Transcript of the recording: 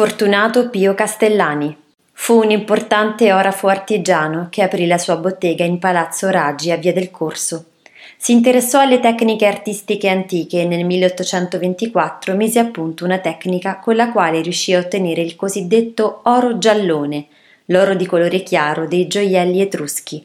Fortunato Pio Castellani. Fu un importante orafo artigiano che aprì la sua bottega in Palazzo Raggi a Via del Corso. Si interessò alle tecniche artistiche antiche e nel 1824 mise a punto una tecnica con la quale riuscì a ottenere il cosiddetto oro giallone, l'oro di colore chiaro dei gioielli etruschi.